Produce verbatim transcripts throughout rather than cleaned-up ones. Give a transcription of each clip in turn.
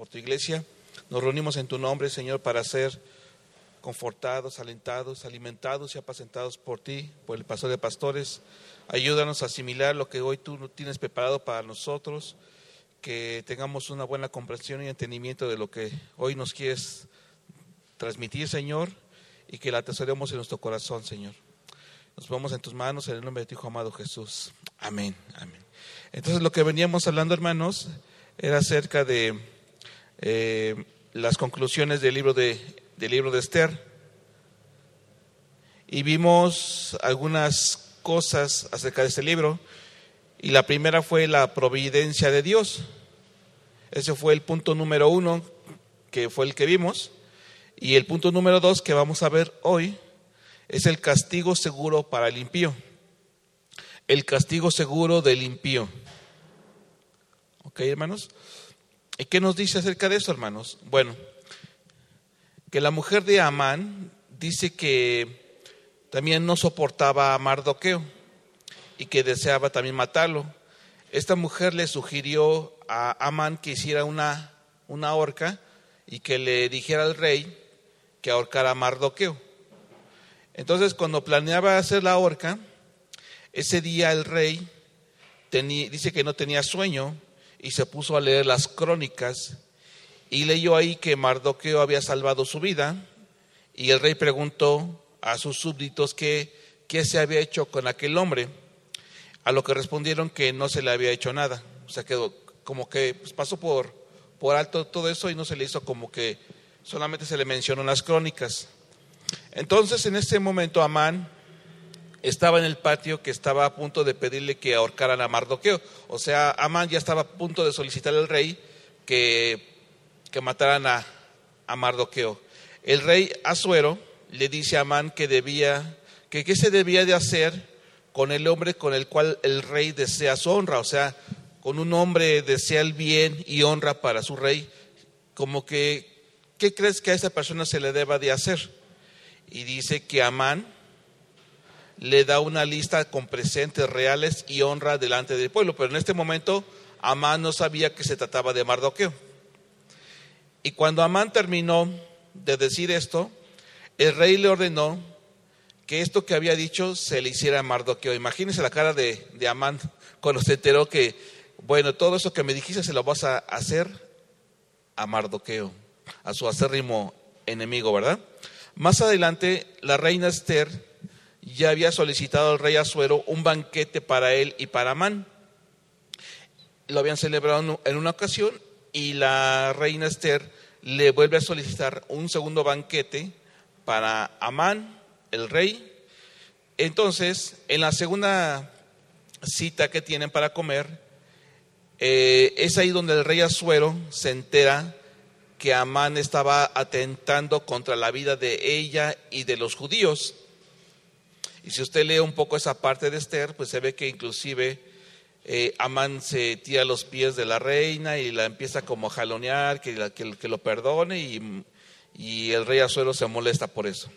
por tu iglesia. Nos reunimos en tu nombre, Señor, para ser confortados, alentados, alimentados y apacentados por ti, por el pastor de pastores. Ayúdanos a asimilar lo que hoy tú tienes preparado para nosotros, que tengamos una buena comprensión y entendimiento de lo que hoy nos quieres transmitir, Señor, y que la atesoremos en nuestro corazón, Señor. Nos ponemos en tus manos, en el nombre de tu Hijo amado Jesús. Amén, amén. Entonces, lo que veníamos hablando, hermanos, era acerca de eh, las conclusiones del libro de, del libro de Esther. Y vimos algunas cosas acerca de este libro. Y la primera fue la providencia de Dios. Ese fue el punto número uno, que fue el que vimos. Y el punto número dos que vamos a ver hoy es el castigo seguro para el impío. El castigo seguro del impío. ¿Ok, hermanos? ¿Y qué nos dice acerca de eso, hermanos? Bueno, que la mujer de Amán dice que también no soportaba a Mardoqueo y que deseaba también matarlo. Esta mujer le sugirió a Amán que hiciera una, una horca y que le dijera al rey que ahorcara a Mardoqueo. Entonces, cuando planeaba hacer la horca, ese día el rey tenía, dice que no tenía sueño y se puso a leer las crónicas y leyó ahí que Mardoqueo había salvado su vida, y el rey preguntó a sus súbditos que qué se había hecho con aquel hombre, a lo que respondieron que no se le había hecho nada. O sea, quedó como que pues, pasó por, por alto todo eso y no se le hizo, como que solamente se le mencionó en las crónicas. Entonces, en ese momento, Amán estaba en el patio que estaba a punto de pedirle que ahorcaran a Mardoqueo. O sea, Amán ya estaba a punto de solicitar al rey que, que mataran a, a Mardoqueo. El rey Asuero le dice a Amán que debía, que qué se debía de hacer con el hombre con el cual el rey desea su honra. O sea, con un hombre desea el bien y honra para su rey. Como que, ¿qué crees que a esa persona se le deba de hacer? Y dice que Amán le da una lista con presentes reales y honra delante del pueblo. Pero en este momento Amán no sabía que se trataba de Mardoqueo. Y cuando Amán terminó de decir esto, el rey le ordenó que esto que había dicho se le hiciera a Mardoqueo. Imagínense la cara de, de Amán cuando se enteró que, bueno, todo eso que me dijiste se lo vas a hacer a Mardoqueo, a su acérrimo enemigo, ¿verdad? Más adelante, la reina Esther ya había solicitado al rey Asuero un banquete para él y para Amán. Lo habían celebrado en una ocasión y la reina Esther le vuelve a solicitar un segundo banquete para Amán, el rey. Entonces, en la segunda cita que tienen para comer, eh, es ahí donde el rey Asuero se entera que Amán estaba atentando contra la vida de ella y de los judíos. Y si usted lee un poco esa parte de Esther, pues se ve que inclusive eh, Amán se tira a los pies de la reina y la empieza como a jalonear, que, la, que, que lo perdone, y, y el rey Asuero se molesta por eso.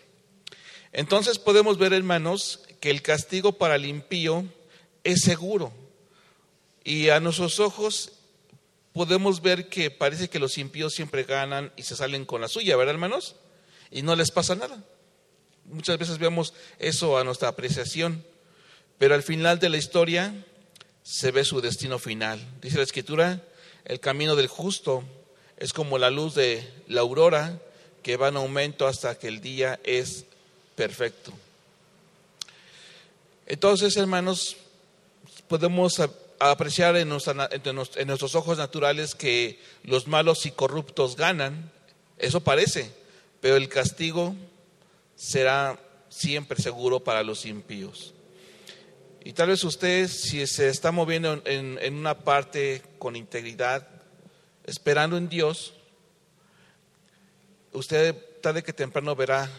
Entonces podemos ver, hermanos, que el castigo para el impío es seguro. Y a nuestros ojos podemos ver que parece que los impíos siempre ganan y se salen con la suya, ¿verdad, hermanos? Y no les pasa nada. Muchas veces vemos eso a nuestra apreciación, pero al final de la historia se ve su destino final. Dice la Escritura, el camino del justo es como la luz de la aurora que va en aumento hasta que el día es perfecto. Entonces, hermanos, podemos a apreciar en, nuestra, en nuestros ojos naturales que los malos y corruptos ganan, eso parece, pero el castigo será siempre seguro para los impíos. Y tal vez usted, si se está moviendo en, en una parte con integridad, esperando en Dios, usted tarde que temprano verá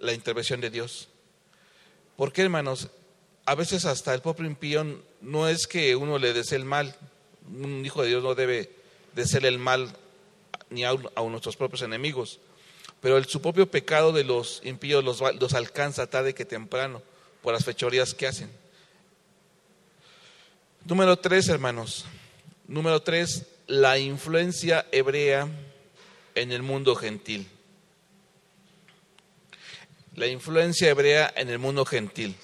la intervención de Dios. ¿Por qué, hermanos? A veces hasta el propio impío, no es que uno le desee el mal, un hijo de Dios no debe desearle el mal ni a, a nuestros propios enemigos, pero el, su propio pecado de los impíos los, los alcanza tarde que temprano por las fechorías que hacen. Número tres, hermanos, número tres, la influencia hebrea en el mundo gentil. La influencia hebrea en el mundo gentil.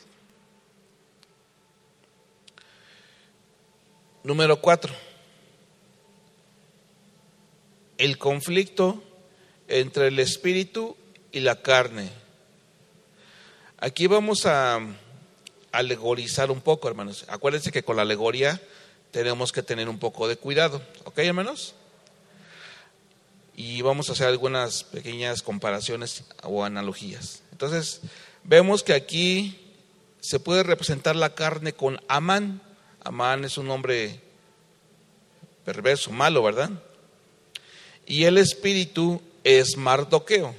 Número cuatro. El conflicto entre el espíritu y la carne. Aquí vamos a alegorizar un poco, hermanos. Acuérdense que con la alegoría tenemos que tener un poco de cuidado, ¿ok, hermanos? Y vamos a hacer algunas pequeñas comparaciones o analogías. Entonces, vemos que aquí se puede representar la carne con Amán. Amán es un hombre perverso, malo, ¿verdad? Y el espíritu es Mardoqueo.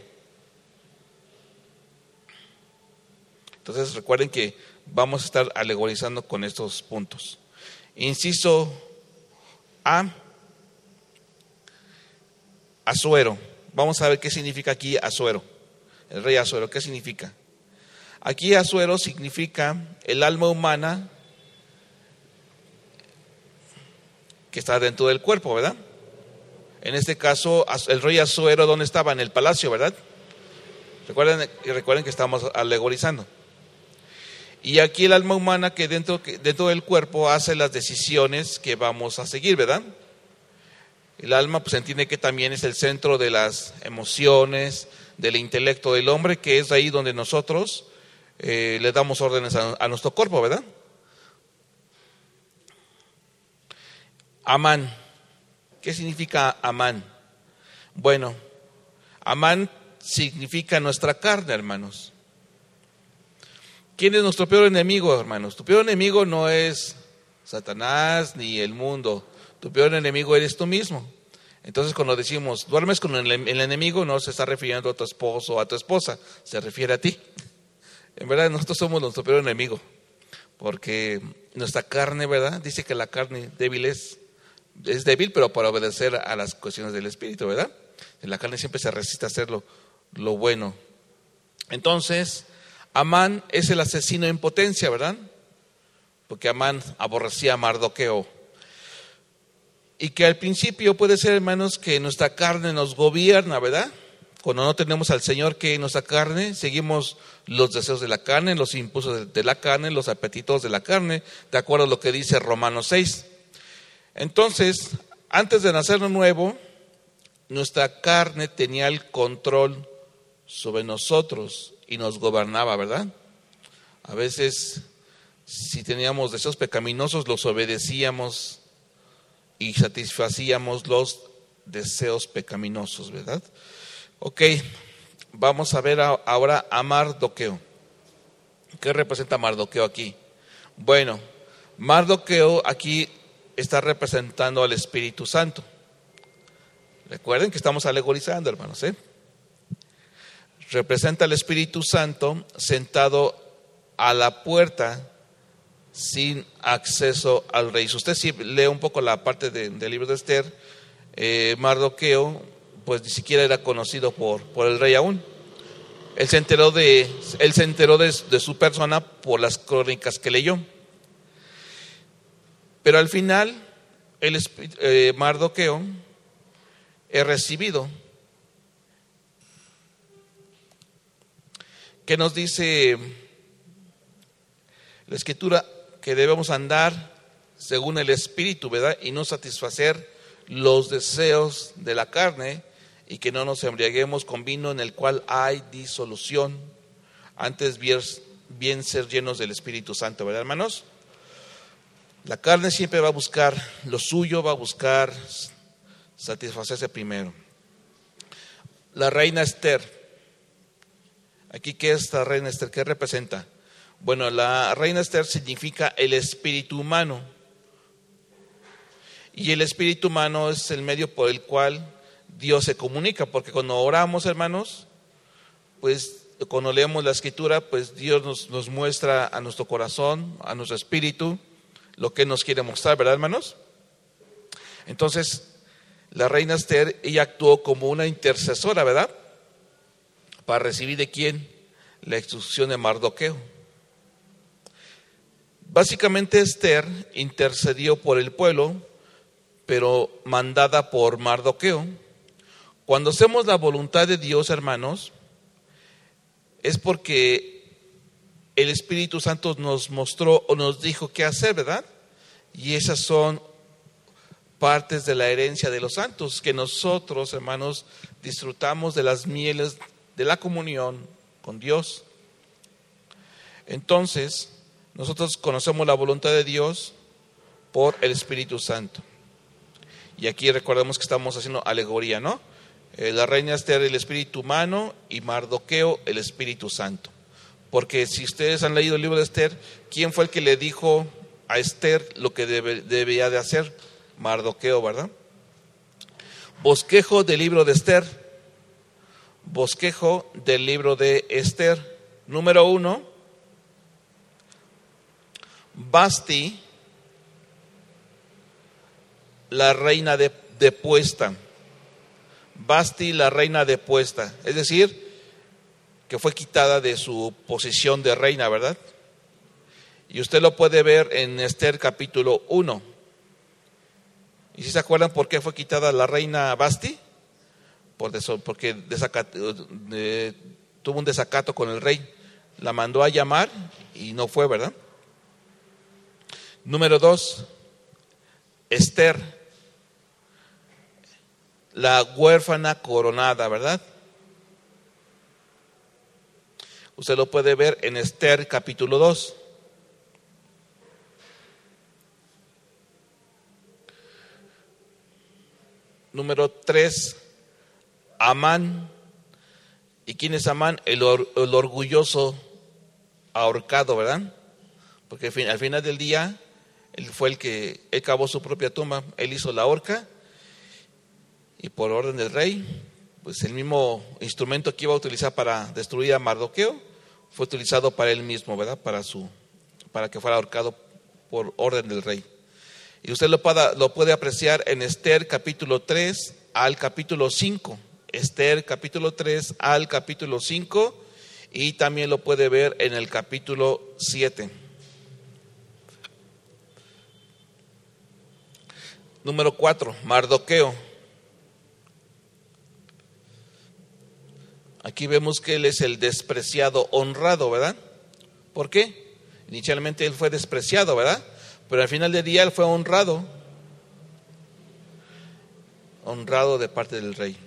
Entonces, recuerden que vamos a estar alegorizando con estos puntos. Inciso A, Asuero. Vamos a ver qué significa aquí Asuero, el rey Asuero. ¿Qué significa? Aquí Asuero significa el alma humana que está dentro del cuerpo, ¿verdad? En este caso, el rey Asuero, ¿dónde estaba? En el palacio, ¿verdad? Recuerden, recuerden que estamos alegorizando. Y aquí el alma humana que dentro, que dentro del cuerpo hace las decisiones que vamos a seguir, ¿verdad? El alma, pues, entiende que también es el centro de las emociones, del intelecto del hombre, que es ahí donde nosotros eh, le damos órdenes a, a nuestro cuerpo, ¿verdad? Amán. ¿Qué significa Amán? Bueno, Amán significa nuestra carne, hermanos. ¿Quién es nuestro peor enemigo, hermanos? Tu peor enemigo no es Satanás ni el mundo. Tu peor enemigo eres tú mismo. Entonces, cuando decimos, duermes con el, el enemigo, no se está refiriendo a tu esposo o a tu esposa, se refiere a ti. En verdad, nosotros somos nuestro peor enemigo, porque nuestra carne, ¿verdad? Dice que la carne débil es, es débil, pero para obedecer a las cuestiones del espíritu, ¿verdad? La carne siempre se resiste a hacer lo, lo bueno. Entonces, Amán es el asesino en potencia, ¿verdad? Porque Amán aborrecía a Mardoqueo. Y que al principio puede ser, hermanos, que nuestra carne nos gobierna, ¿verdad? Cuando no tenemos al Señor, que nuestra carne, seguimos los deseos de la carne, los impulsos de la carne, los apetitos de la carne, de acuerdo a lo que dice Romanos seis. Entonces, antes de nacer de nuevo, nuestra carne tenía el control sobre nosotros y nos gobernaba, ¿verdad? A veces, si teníamos deseos pecaminosos, los obedecíamos y satisfacíamos los deseos pecaminosos, ¿verdad? Ok, vamos a ver ahora a Mardoqueo. ¿Qué representa Mardoqueo aquí? Bueno, Mardoqueo aquí está representando al Espíritu Santo. Recuerden que estamos alegorizando, hermanos, ¿eh? Representa al Espíritu Santo sentado a la puerta sin acceso al rey. Si usted sí lee un poco la parte del de libro de Ester, eh, Mardoqueo, pues ni siquiera era conocido por, por el rey aún. Él se enteró, de, él se enteró de, de su persona por las crónicas que leyó. Pero al final, el eh, Mardoqueo es recibido. ¿Qué nos dice la Escritura? Que debemos andar según el Espíritu, ¿verdad? Y no satisfacer los deseos de la carne, y que no nos embriaguemos con vino en el cual hay disolución. Antes bien ser llenos del Espíritu Santo, ¿verdad, hermanos? La carne siempre va a buscar lo suyo, va a buscar satisfacerse primero. La reina Ester. Aquí, ¿qué es la reina Ester? ¿Qué representa? Bueno, la reina Ester significa el espíritu humano. Y el espíritu humano es el medio por el cual Dios se comunica. Porque cuando oramos, hermanos, pues cuando leemos la Escritura, pues Dios nos, nos muestra a nuestro corazón, a nuestro espíritu, lo que nos quiere mostrar, ¿verdad, hermanos? Entonces, la reina Ester, ella actuó como una intercesora, ¿verdad? ¿Para recibir de quién? La instrucción de Mardoqueo. Básicamente, Ester intercedió por el pueblo, pero mandada por Mardoqueo. Cuando hacemos la voluntad de Dios, hermanos, es porque el Espíritu Santo nos mostró o nos dijo qué hacer, ¿verdad? Y esas son partes de la herencia de los santos, que nosotros, hermanos, disfrutamos de las mieles de la comunión con Dios. Entonces, nosotros conocemos la voluntad de Dios por el Espíritu Santo. Y aquí recordemos que estamos haciendo alegoría, ¿no? Eh, la reina Esther, el espíritu humano, y Mardoqueo, el Espíritu Santo. Porque si ustedes han leído el libro de Esther, ¿quién fue el que le dijo a Esther lo que debe, debía de hacer? Mardoqueo, ¿verdad? Bosquejo del libro de Esther. Bosquejo del libro de Esther. Número uno. Vasti, la reina de, depuesta. Vasti, la reina depuesta. Es decir, que fue quitada de su posición de reina, ¿verdad? Y usted lo puede ver en Esther capítulo uno. ¿Y si se acuerdan por qué fue quitada la reina Vasti? Por eso, porque desacato, eh, tuvo un desacato con el rey. La mandó a llamar y no fue, ¿verdad? Número dos, Esther, la huérfana coronada, ¿verdad? Usted lo puede ver en Esther capítulo dos. Número tres, Amán. ¿Y quién es Amán? El, or, el orgulloso ahorcado, ¿verdad? Porque al, fin, al final del día... Él fue el que él cavó su propia tumba, él hizo la horca y por orden del rey, pues el mismo instrumento que iba a utilizar para destruir a Mardoqueo fue utilizado para él mismo, ¿verdad? Para su, para que fuera ahorcado por orden del rey. Y usted lo puede, lo puede apreciar en Esther capítulo tres al capítulo cinco. Esther capítulo tres al capítulo cinco, y también lo puede ver en el capítulo siete. Número cuatro, Mardoqueo. Aquí vemos que él es el despreciado honrado, ¿verdad? ¿Por qué? Inicialmente él fue despreciado, ¿verdad? Pero al final del día él fue honrado. Honrado de parte del rey.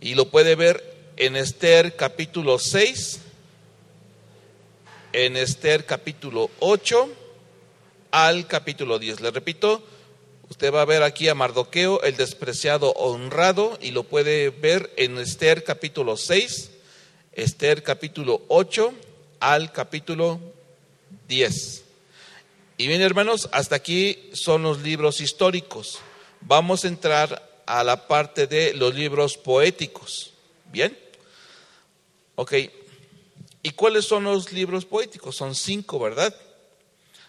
Y lo puede ver en Esther capítulo seis, en Esther capítulo ocho, al capítulo diez. Les repito, usted va a ver aquí a Mardoqueo, el despreciado honrado, y lo puede ver en Esther capítulo seis, Esther capítulo ocho, al capítulo diez. Y bien, hermanos, hasta aquí son los libros históricos. Vamos a entrar a la parte de los libros poéticos. ¿Bien? Ok. ¿Y cuáles son los libros poéticos? Son cinco, ¿verdad?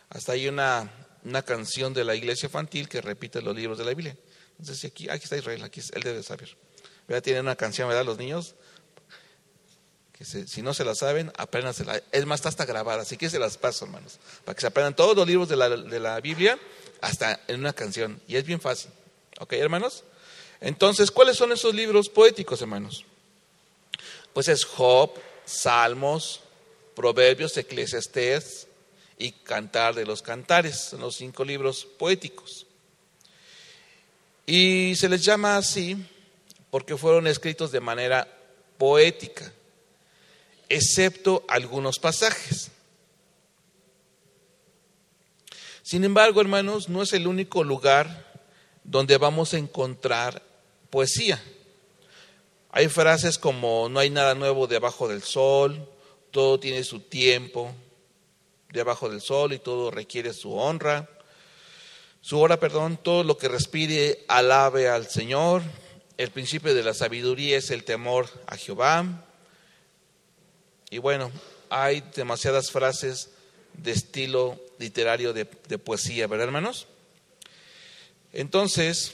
Hasta hay una... una canción de la iglesia infantil que repite los libros de la Biblia. Entonces aquí, aquí está Israel, aquí él debe saber. ¿Verdad? Tienen una canción, ¿verdad? Los niños, que se, si no se la saben, apréndansela. Es más, está hasta grabada, así que se las paso, hermanos, para que se aprendan todos los libros de la, de la Biblia, hasta en una canción. Y es bien fácil. ¿Ok, hermanos? Entonces, ¿cuáles son esos libros poéticos, hermanos? Pues es Job, Salmos, Proverbios, Eclesiastés y Cantar de los Cantares. Son los cinco libros poéticos. Y se les llama así porque fueron escritos de manera poética, excepto algunos pasajes. Sin embargo, hermanos, no es el único lugar donde vamos a encontrar poesía. Hay frases como: no hay nada nuevo debajo del sol, todo tiene su tiempo debajo del sol y todo requiere su honra, su hora, perdón, todo lo que respire alabe al Señor, el principio de la sabiduría es el temor a Jehová. Y bueno, hay demasiadas frases de estilo literario de, de poesía, ¿verdad, hermanos? Entonces,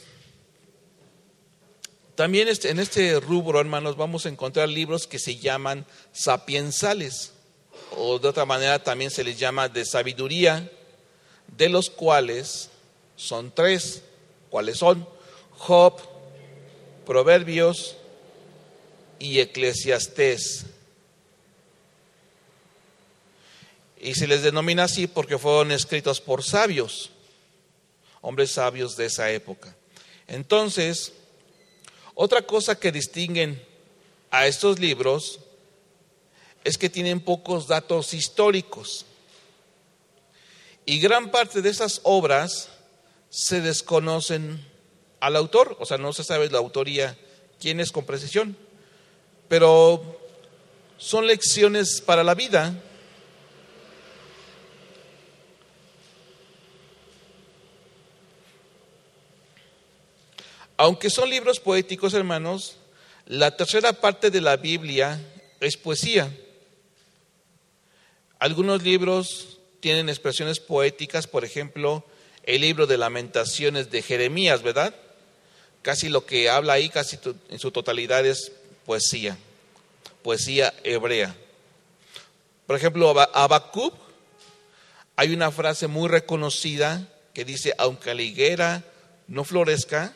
también este, en este rubro, hermanos, vamos a encontrar libros que se llaman sapiensales, o de otra manera también se les llama de sabiduría, de los cuales son tres. ¿Cuáles son? Job, Proverbios y Eclesiastés. Y se les denomina así porque fueron escritos por sabios, hombres sabios de esa época. Entonces, otra cosa que distinguen a estos libros es que tienen pocos datos históricos. Y gran parte de esas obras se desconocen al autor, o sea, no se sabe la autoría, quién es con precisión. Pero son lecciones para la vida. Aunque son libros poéticos, hermanos, la tercera parte de la Biblia es poesía. Algunos libros tienen expresiones poéticas, por ejemplo, el libro de Lamentaciones de Jeremías, ¿verdad? Casi lo que habla ahí, casi en su totalidad es poesía, poesía hebrea. Por ejemplo, Habacuc, hay una frase muy reconocida que dice, aunque la higuera no florezca,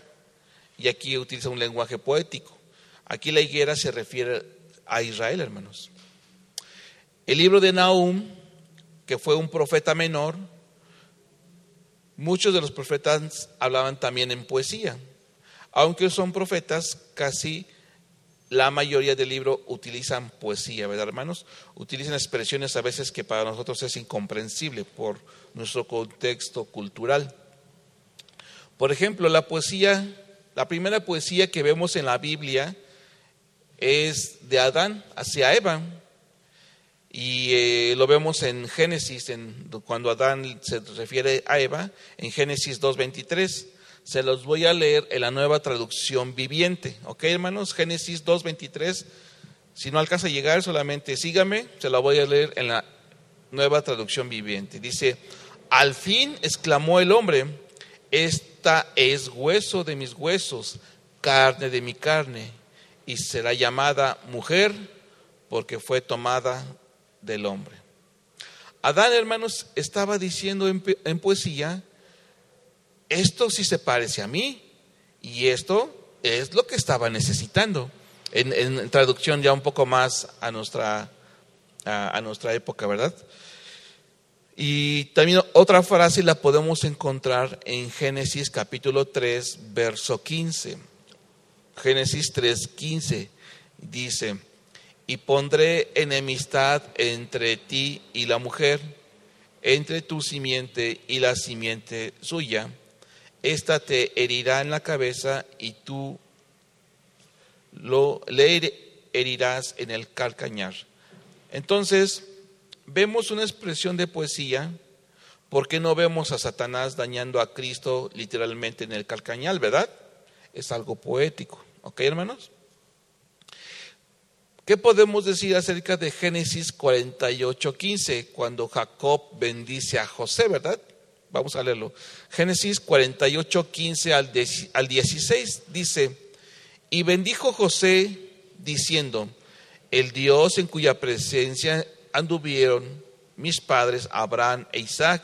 y aquí utiliza un lenguaje poético. Aquí la higuera se refiere a Israel, hermanos. El libro de Nahum, que fue un profeta menor, muchos de los profetas hablaban también en poesía. Aunque son profetas, casi la mayoría del libro utilizan poesía, ¿verdad, hermanos? Utilizan expresiones a veces que para nosotros es incomprensible por nuestro contexto cultural. Por ejemplo, la poesía, la primera poesía que vemos en la Biblia es de Adán hacia Eva. Y eh, lo vemos en Génesis, en, cuando Adán se refiere a Eva, en Génesis dos veintitrés. Se los voy a leer en la Nueva Traducción Viviente. ¿Ok, hermanos? Génesis dos veintitrés. Si no alcanza a llegar, solamente sígame. Se la voy a leer en la Nueva Traducción Viviente. Dice, al fin exclamó el hombre, esta es hueso de mis huesos, carne de mi carne, y será llamada mujer porque fue tomada del hombre. Adán, hermanos, estaba diciendo en, en poesía, esto sí se parece a mí, y esto es lo que estaba necesitando, en, en traducción ya un poco más a nuestra, a, a nuestra época, ¿verdad? Y también otra frase la podemos encontrar en Génesis capítulo tres, verso quince. Génesis tres, quince dice, y pondré enemistad entre ti y la mujer, entre tu simiente y la simiente suya. Esta te herirá en la cabeza y tú lo, le herirás en el calcañar. Entonces, vemos una expresión de poesía. ¿Por qué no vemos a Satanás dañando a Cristo literalmente en el calcañar, verdad? Es algo poético. ¿Ok, hermanos? ¿Qué podemos decir acerca de Génesis cuarenta y ocho, quince, cuando Jacob bendice a José, verdad? Vamos a leerlo. Génesis cuarenta y ocho, quince al dieciséis dice, y bendijo José diciendo, el Dios en cuya presencia anduvieron mis padres Abraham e Isaac,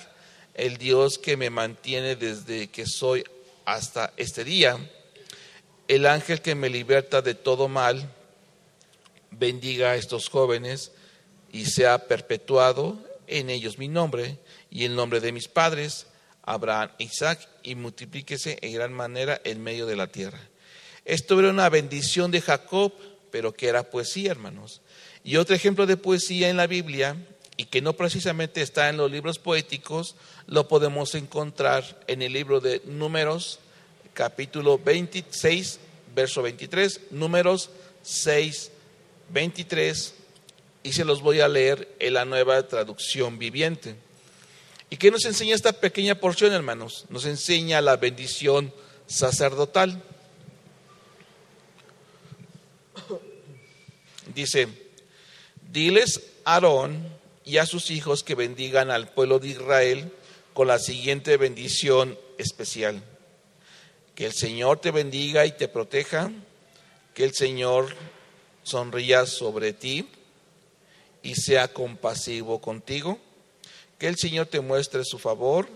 el Dios que me mantiene desde que soy hasta este día, el ángel que me liberta de todo mal, bendiga a estos jóvenes y sea perpetuado en ellos mi nombre y el nombre de mis padres, Abraham e Isaac, y multiplíquese en gran manera en medio de la tierra. Esto era una bendición de Jacob, pero que era poesía, hermanos. Y otro ejemplo de poesía en la Biblia, y que no precisamente está en los libros poéticos, lo podemos encontrar en el libro de Números, capítulo veintiséis, verso veintitrés, Números seis, veintitrés, y se los voy a leer en la Nueva Traducción Viviente. ¿Y qué nos enseña esta pequeña porción, hermanos? Nos enseña la bendición sacerdotal. Dice, diles a Aarón y a sus hijos que bendigan al pueblo de Israel con la siguiente bendición especial. Que el Señor te bendiga y te proteja, que el Señor sonría sobre ti y sea compasivo contigo, que el Señor te muestre su favor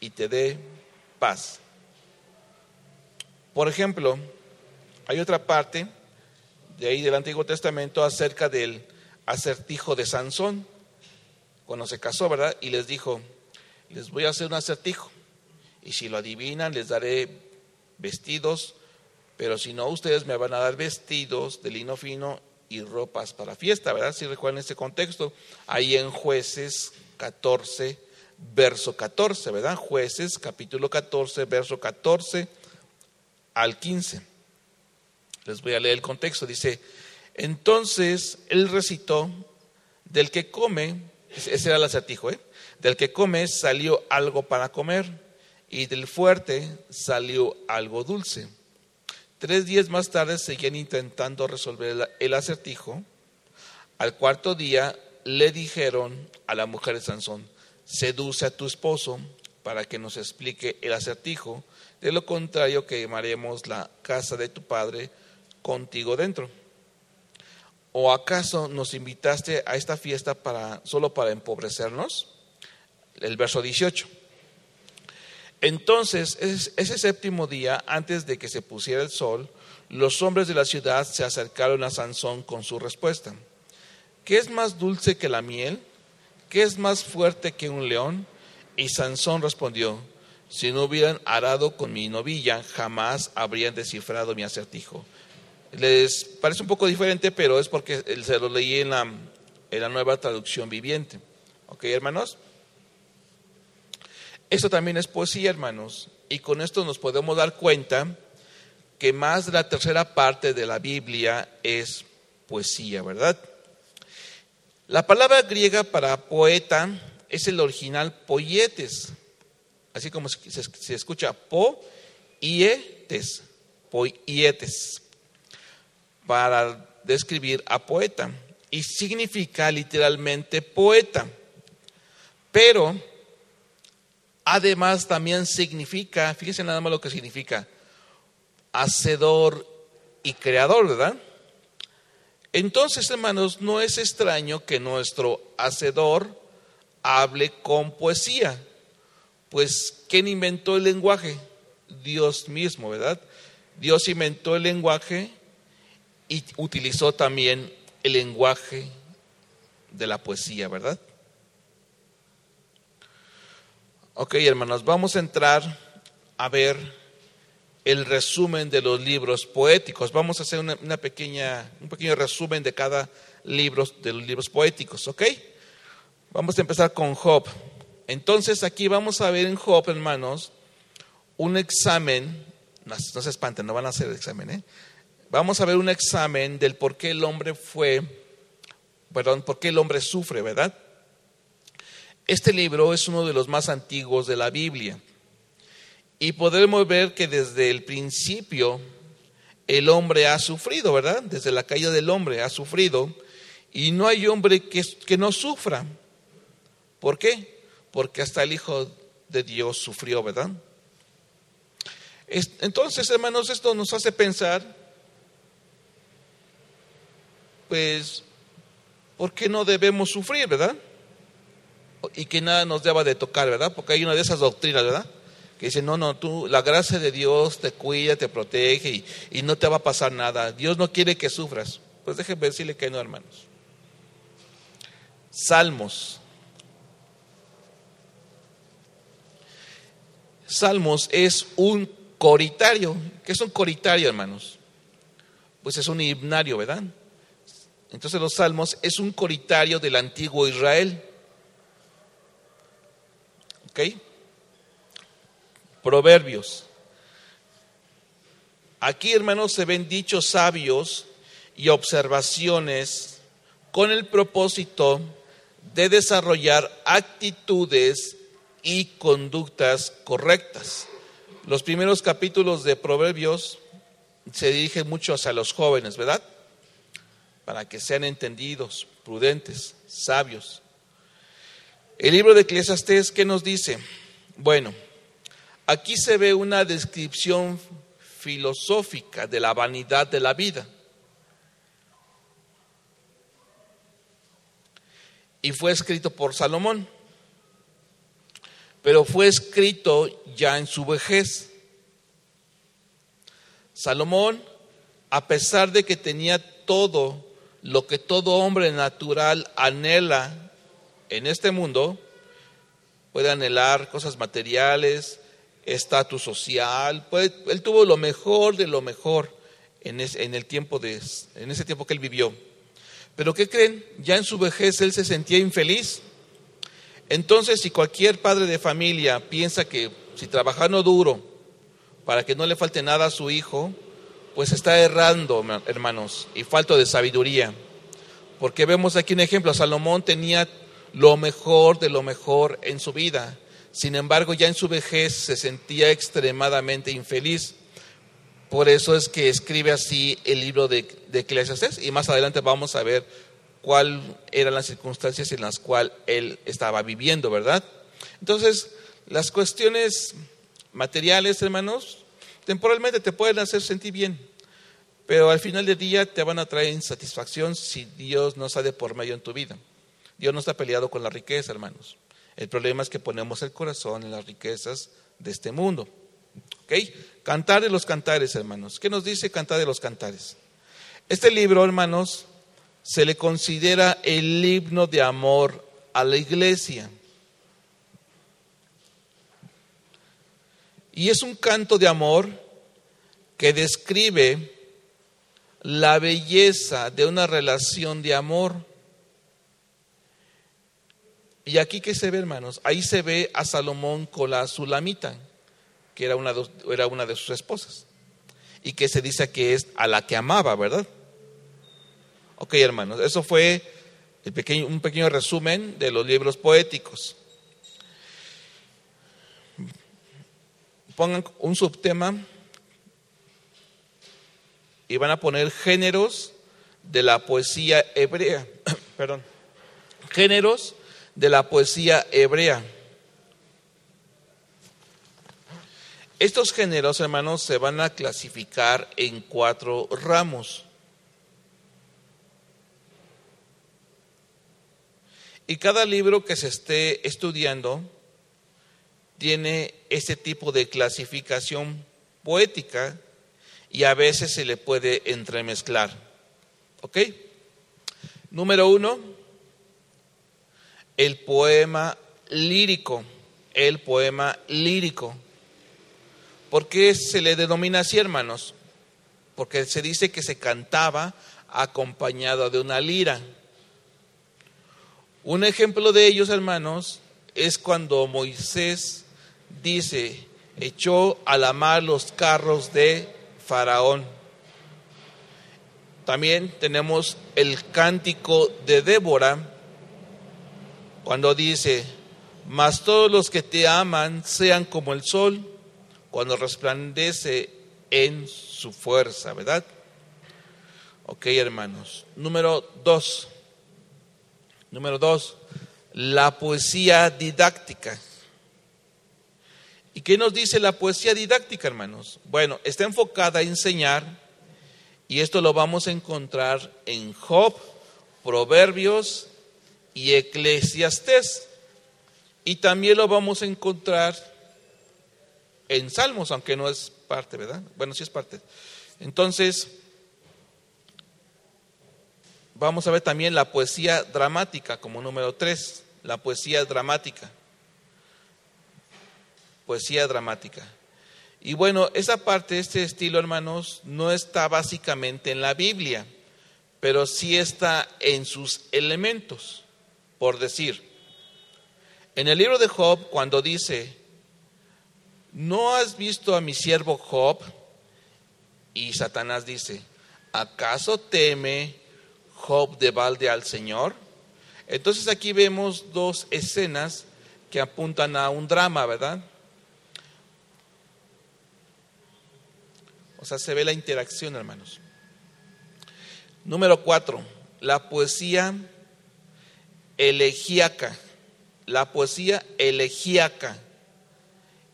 y te dé paz. Por ejemplo, hay otra parte de ahí del Antiguo Testamento acerca del acertijo de Sansón, cuando se casó, ¿verdad? Y les dijo, les voy a hacer un acertijo, y si lo adivinan les daré vestidos, pero si no, ustedes me van a dar vestidos de lino fino y ropas para fiesta, ¿verdad? Si recuerdan este contexto, ahí en Jueces catorce, verso catorce, ¿verdad? Jueces, capítulo catorce, verso catorce al quince. Les voy a leer el contexto, dice, entonces él recitó, del que come, ese era el acertijo, ¿eh? Del que come salió algo para comer, y del fuerte salió algo dulce. Tres días más tarde seguían intentando resolver el acertijo. Al cuarto día le dijeron a la mujer de Sansón, seduce a tu esposo para que nos explique el acertijo, de lo contrario quemaremos la casa de tu padre contigo dentro. ¿O acaso nos invitaste a esta fiesta para, solo para empobrecernos? El verso dieciocho. Entonces, ese séptimo día, antes de que se pusiera el sol, los hombres de la ciudad se acercaron a Sansón con su respuesta. ¿Qué es más dulce que la miel? ¿Qué es más fuerte que un león? Y Sansón respondió, si no hubieran arado con mi novilla, jamás habrían descifrado mi acertijo. Les parece un poco diferente, pero es porque se lo leí en la, en la Nueva Traducción Viviente. ¿Ok, hermanos? Esto también es poesía, hermanos. Y con esto nos podemos dar cuenta que más de la tercera parte de la Biblia es poesía, ¿verdad? La palabra griega para poeta es el original poietes, así como se, se, se escucha po-ietes, poietes, para describir a poeta, y significa literalmente poeta, pero además también significa, fíjense nada más lo que significa, hacedor y creador, ¿verdad? Entonces, hermanos, no es extraño que nuestro hacedor hable con poesía, pues ¿quién inventó el lenguaje? Dios mismo, ¿verdad? Dios inventó el lenguaje y utilizó también el lenguaje de la poesía, ¿verdad? Ok, hermanos, vamos a entrar a ver el resumen de los libros poéticos. Vamos a hacer una, una pequeña, un pequeño resumen de cada libro de los libros poéticos, ¿ok? Vamos a empezar con Job. Entonces aquí vamos a ver en Job, hermanos, un examen. No, no se espanten, no van a hacer el examen, ¿eh? Vamos a ver un examen del por qué el hombre fue, perdón, por qué el hombre sufre, ¿verdad? Este libro es uno de los más antiguos de la Biblia. Y podremos ver que desde el principio el hombre ha sufrido, ¿verdad? Desde la caída del hombre ha sufrido. Y no hay hombre que, que no sufra. ¿Por qué? Porque hasta el Hijo de Dios sufrió, ¿verdad? Entonces, hermanos, esto nos hace pensar, pues, ¿por qué no debemos sufrir, verdad? Y que nada nos deba de tocar, ¿verdad? Porque hay una de esas doctrinas, ¿verdad? Que dice, no, no, tú, la gracia de Dios te cuida, te protege y, y no te va a pasar nada. Dios no quiere que sufras. Pues déjenme decirle que no, hermanos. Salmos. Salmos es un coritario. ¿Qué es un coritario, hermanos? Pues es un himnario, ¿verdad? Entonces los Salmos es un coritario del antiguo Israel. ¿Ok? Proverbios. Aquí, hermanos, se ven dichos sabios y observaciones con el propósito de desarrollar actitudes y conductas correctas. Los primeros capítulos de Proverbios se dirigen mucho hacia los jóvenes, ¿verdad? Para que sean entendidos, prudentes, sabios. El libro de Eclesiastés, ¿qué nos dice? Bueno, aquí se ve una descripción filosófica de la vanidad de la vida. Y fue escrito por Salomón, pero fue escrito ya en su vejez. Salomón a pesar de que tenía todo lo que todo hombre natural anhela en este mundo, puede anhelar cosas materiales, estatus social, puede, él tuvo lo mejor de lo mejor en, es, en, el tiempo de, en ese tiempo que él vivió. Pero ¿qué creen? Ya en su vejez él se sentía infeliz. Entonces, si cualquier padre de familia piensa que si trabajando duro para que no le falte nada a su hijo, pues está errando, hermanos, y falto de sabiduría. Porque vemos aquí un ejemplo, Salomón tenía lo mejor de lo mejor en su vida. Sin embargo, ya en su vejez se sentía extremadamente infeliz. Por eso es que escribe así el libro de, de Eclesiastés, y más adelante vamos a ver cuáles eran las circunstancias en las cuales él estaba viviendo, ¿verdad? Entonces, las cuestiones materiales, hermanos, temporalmente te pueden hacer sentir bien, pero al final del día te van a traer insatisfacción si Dios no sale por medio en tu vida. Dios no está peleado con la riqueza, hermanos. El problema es que ponemos el corazón en las riquezas de este mundo. ¿Okay? Cantar de los Cantares, hermanos. ¿Qué nos dice Cantar de los Cantares? Este libro, hermanos, se le considera el himno de amor a la iglesia. Y es un canto de amor que describe la belleza de una relación de amor. Y aquí que se ve, hermanos, ahí se ve a Salomón con la Sulamita, que era una, de, era una de sus esposas, y que se dice que es a la que amaba, ¿verdad? Ok, hermanos, eso fue el pequeño, un pequeño resumen de los libros poéticos. Pongan un subtema y van a poner géneros de la poesía hebrea, perdón, géneros de la poesía hebrea. Estos géneros, hermanos, se van a clasificar en cuatro ramos. Y cada libro que se esté estudiando tiene este tipo de clasificación poética y a veces se le puede entremezclar. ¿Ok? Número uno. El poema lírico, el poema lírico. ¿Por qué se le denomina así, hermanos? Porque se dice que se cantaba acompañado de una lira. Un ejemplo de ellos, hermanos, es cuando Moisés dice, echó a la mar los carros de Faraón. También tenemos el cántico de Débora, cuando dice, mas todos los que te aman sean como el sol, cuando resplandece en su fuerza, ¿verdad? Ok, hermanos. Número dos. Número dos. La poesía didáctica. ¿Y qué nos dice la poesía didáctica, hermanos? Bueno, está enfocada a enseñar, y esto lo vamos a encontrar en Job, Proverbios y Eclesiastés, y también lo vamos a encontrar en Salmos, aunque no es parte, ¿verdad? Bueno, sí es parte. Entonces, vamos a ver también la poesía dramática como número tres, la poesía dramática. Poesía dramática. Y bueno, esa parte, este estilo, hermanos, no está básicamente en la Biblia, pero sí está en sus elementos. Por decir, en el libro de Job, cuando dice, ¿no has visto a mi siervo Job? Y Satanás dice, ¿acaso teme Job de balde al Señor? Entonces aquí vemos dos escenas que apuntan a un drama, ¿verdad? O sea, se ve la interacción, hermanos. Número cuatro, la poesía elegíaca, la poesía elegíaca.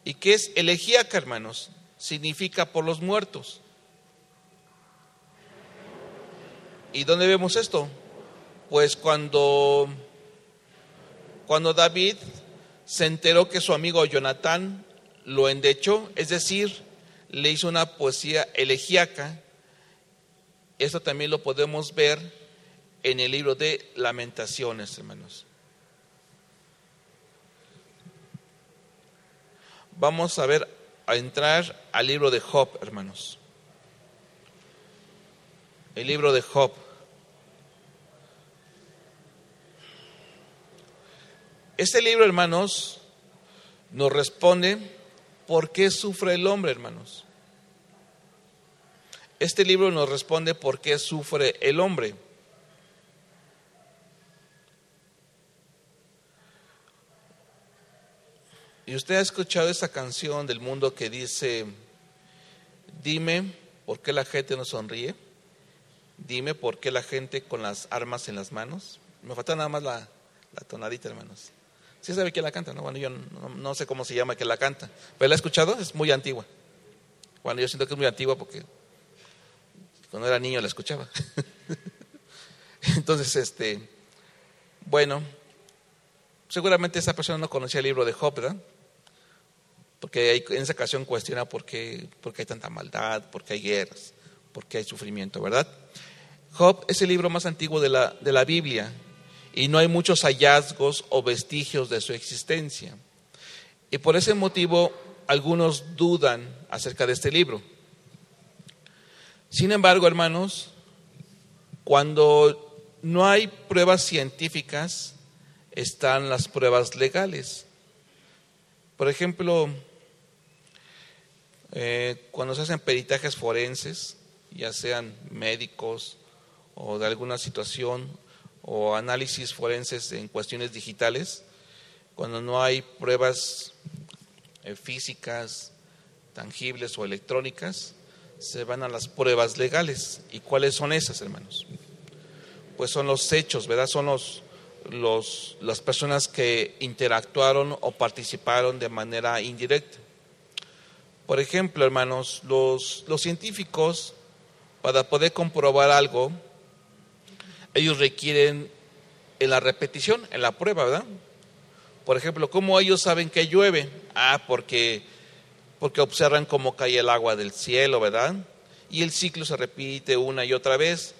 ¿Y qué es elegíaca, hermanos? Significa por los muertos. ¿Y dónde vemos esto? Pues cuando, cuando David se enteró que su amigo Jonatán lo endechó, es decir, le hizo una poesía elegíaca Esto también lo podemos ver en el libro de Lamentaciones, hermanos. Vamos a ver, a entrar al libro de Job, hermanos. El libro de Job. Este libro, hermanos, nos responde por qué sufre el hombre, hermanos. Este libro nos responde por qué sufre el hombre. Y usted ha escuchado esa canción del mundo que dice, dime por qué la gente no sonríe, dime por qué la gente con las armas en las manos. Me falta nada más la, la tonadita, hermanos. ¿Sí sabe quién la canta? No, bueno, yo no, no sé cómo se llama que la canta, pero la he escuchado, es muy antigua. Bueno, yo siento que es muy antigua porque cuando era niño la escuchaba. Entonces, este, bueno, seguramente esa persona no conocía el libro de Job, ¿verdad? Porque hay, en esa ocasión cuestiona por qué, por qué hay tanta maldad, por qué hay guerras, por qué hay sufrimiento, ¿verdad? Job es el libro más antiguo de la, de la Biblia y no hay muchos hallazgos o vestigios de su existencia. Y por ese motivo, algunos dudan acerca de este libro. Sin embargo, hermanos, cuando no hay pruebas científicas, están las pruebas legales. Por ejemplo, eh, cuando se hacen peritajes forenses, ya sean médicos o de alguna situación, o análisis forenses en cuestiones digitales, cuando no hay pruebas eh, físicas, tangibles o electrónicas, se van a las pruebas legales. ¿Y cuáles son esas, hermanos? Pues son los hechos, ¿verdad? Son los Los, las personas que interactuaron o participaron de manera indirecta. Por ejemplo, hermanos, los, los científicos, para poder comprobar algo, ellos requieren en la repetición, en la prueba, ¿verdad? Por ejemplo, ¿cómo ellos saben que llueve? Ah, porque, porque observan cómo cae el agua del cielo, ¿verdad? Y el ciclo se repite una y otra vez.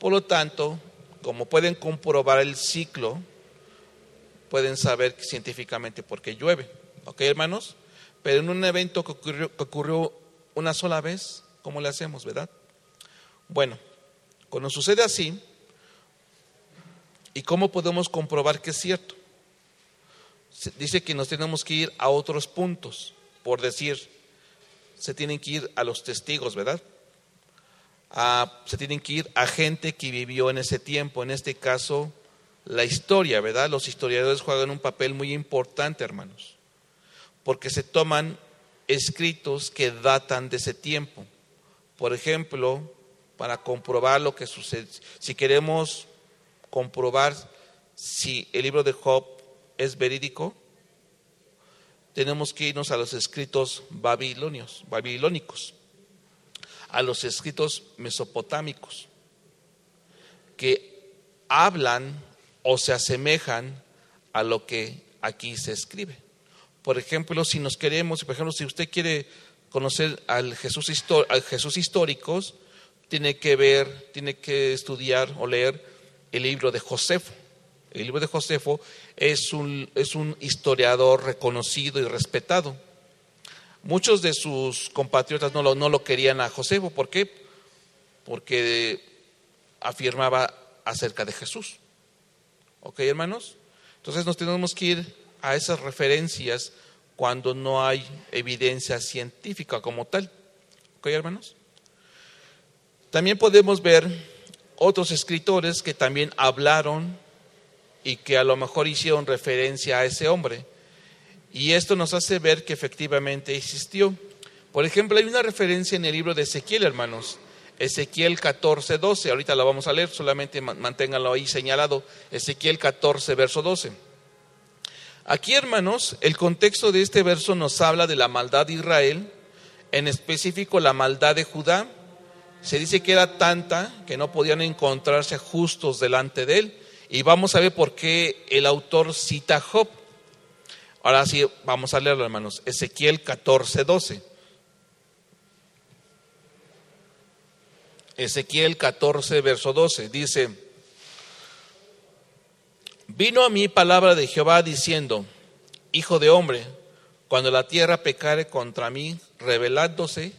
Por lo tanto, como pueden comprobar el ciclo, pueden saber científicamente por qué llueve. ¿Ok, hermanos? Pero en un evento que ocurrió, que ocurrió una sola vez, ¿cómo le hacemos, verdad? Bueno, cuando sucede así, ¿y cómo podemos comprobar que es cierto? Se dice que nos tenemos que ir a otros puntos, por decir, se tienen que ir a los testigos, ¿verdad? A, se tienen que ir a gente que vivió en ese tiempo, en este caso la historia, ¿verdad? Los historiadores juegan un papel muy importante, hermanos, porque se toman escritos que datan de ese tiempo. Por ejemplo, para comprobar lo que sucede, si queremos comprobar si el libro de Job es verídico, tenemos que irnos a los escritos babilonios, babilónicos, a los escritos mesopotámicos, que hablan o se asemejan a lo que aquí se escribe. Por ejemplo, si nos queremos, por ejemplo, si usted quiere conocer al Jesús, al Jesús históricos, tiene que ver, tiene que estudiar o leer el libro de Josefo. El libro de Josefo es un, es un historiador reconocido y respetado. Muchos de sus compatriotas no lo, no lo querían a Josefo. ¿Por qué? Porque afirmaba acerca de Jesús. ¿Ok, hermanos? Entonces nos tenemos que ir a esas referencias cuando no hay evidencia científica como tal. ¿Ok, hermanos? También podemos ver otros escritores que también hablaron y que a lo mejor hicieron referencia a ese hombre. Y esto nos hace ver que efectivamente existió. Por ejemplo, hay una referencia en el libro de Ezequiel, hermanos. Ezequiel catorce, doce. Ahorita la vamos a leer, solamente manténganlo ahí señalado. Ezequiel catorce, verso doce. Aquí, hermanos, el contexto de este verso nos habla de la maldad de Israel, en específico la maldad de Judá. Se dice que era tanta que no podían encontrarse justos delante de él. Y vamos a ver por qué el autor cita a Job. Ahora sí, vamos a leerlo, hermanos. Ezequiel catorce, doce. Ezequiel catorce, verso doce, dice: vino a mí palabra de Jehová diciendo: hijo de hombre, cuando la tierra pecare contra mí, rebelándose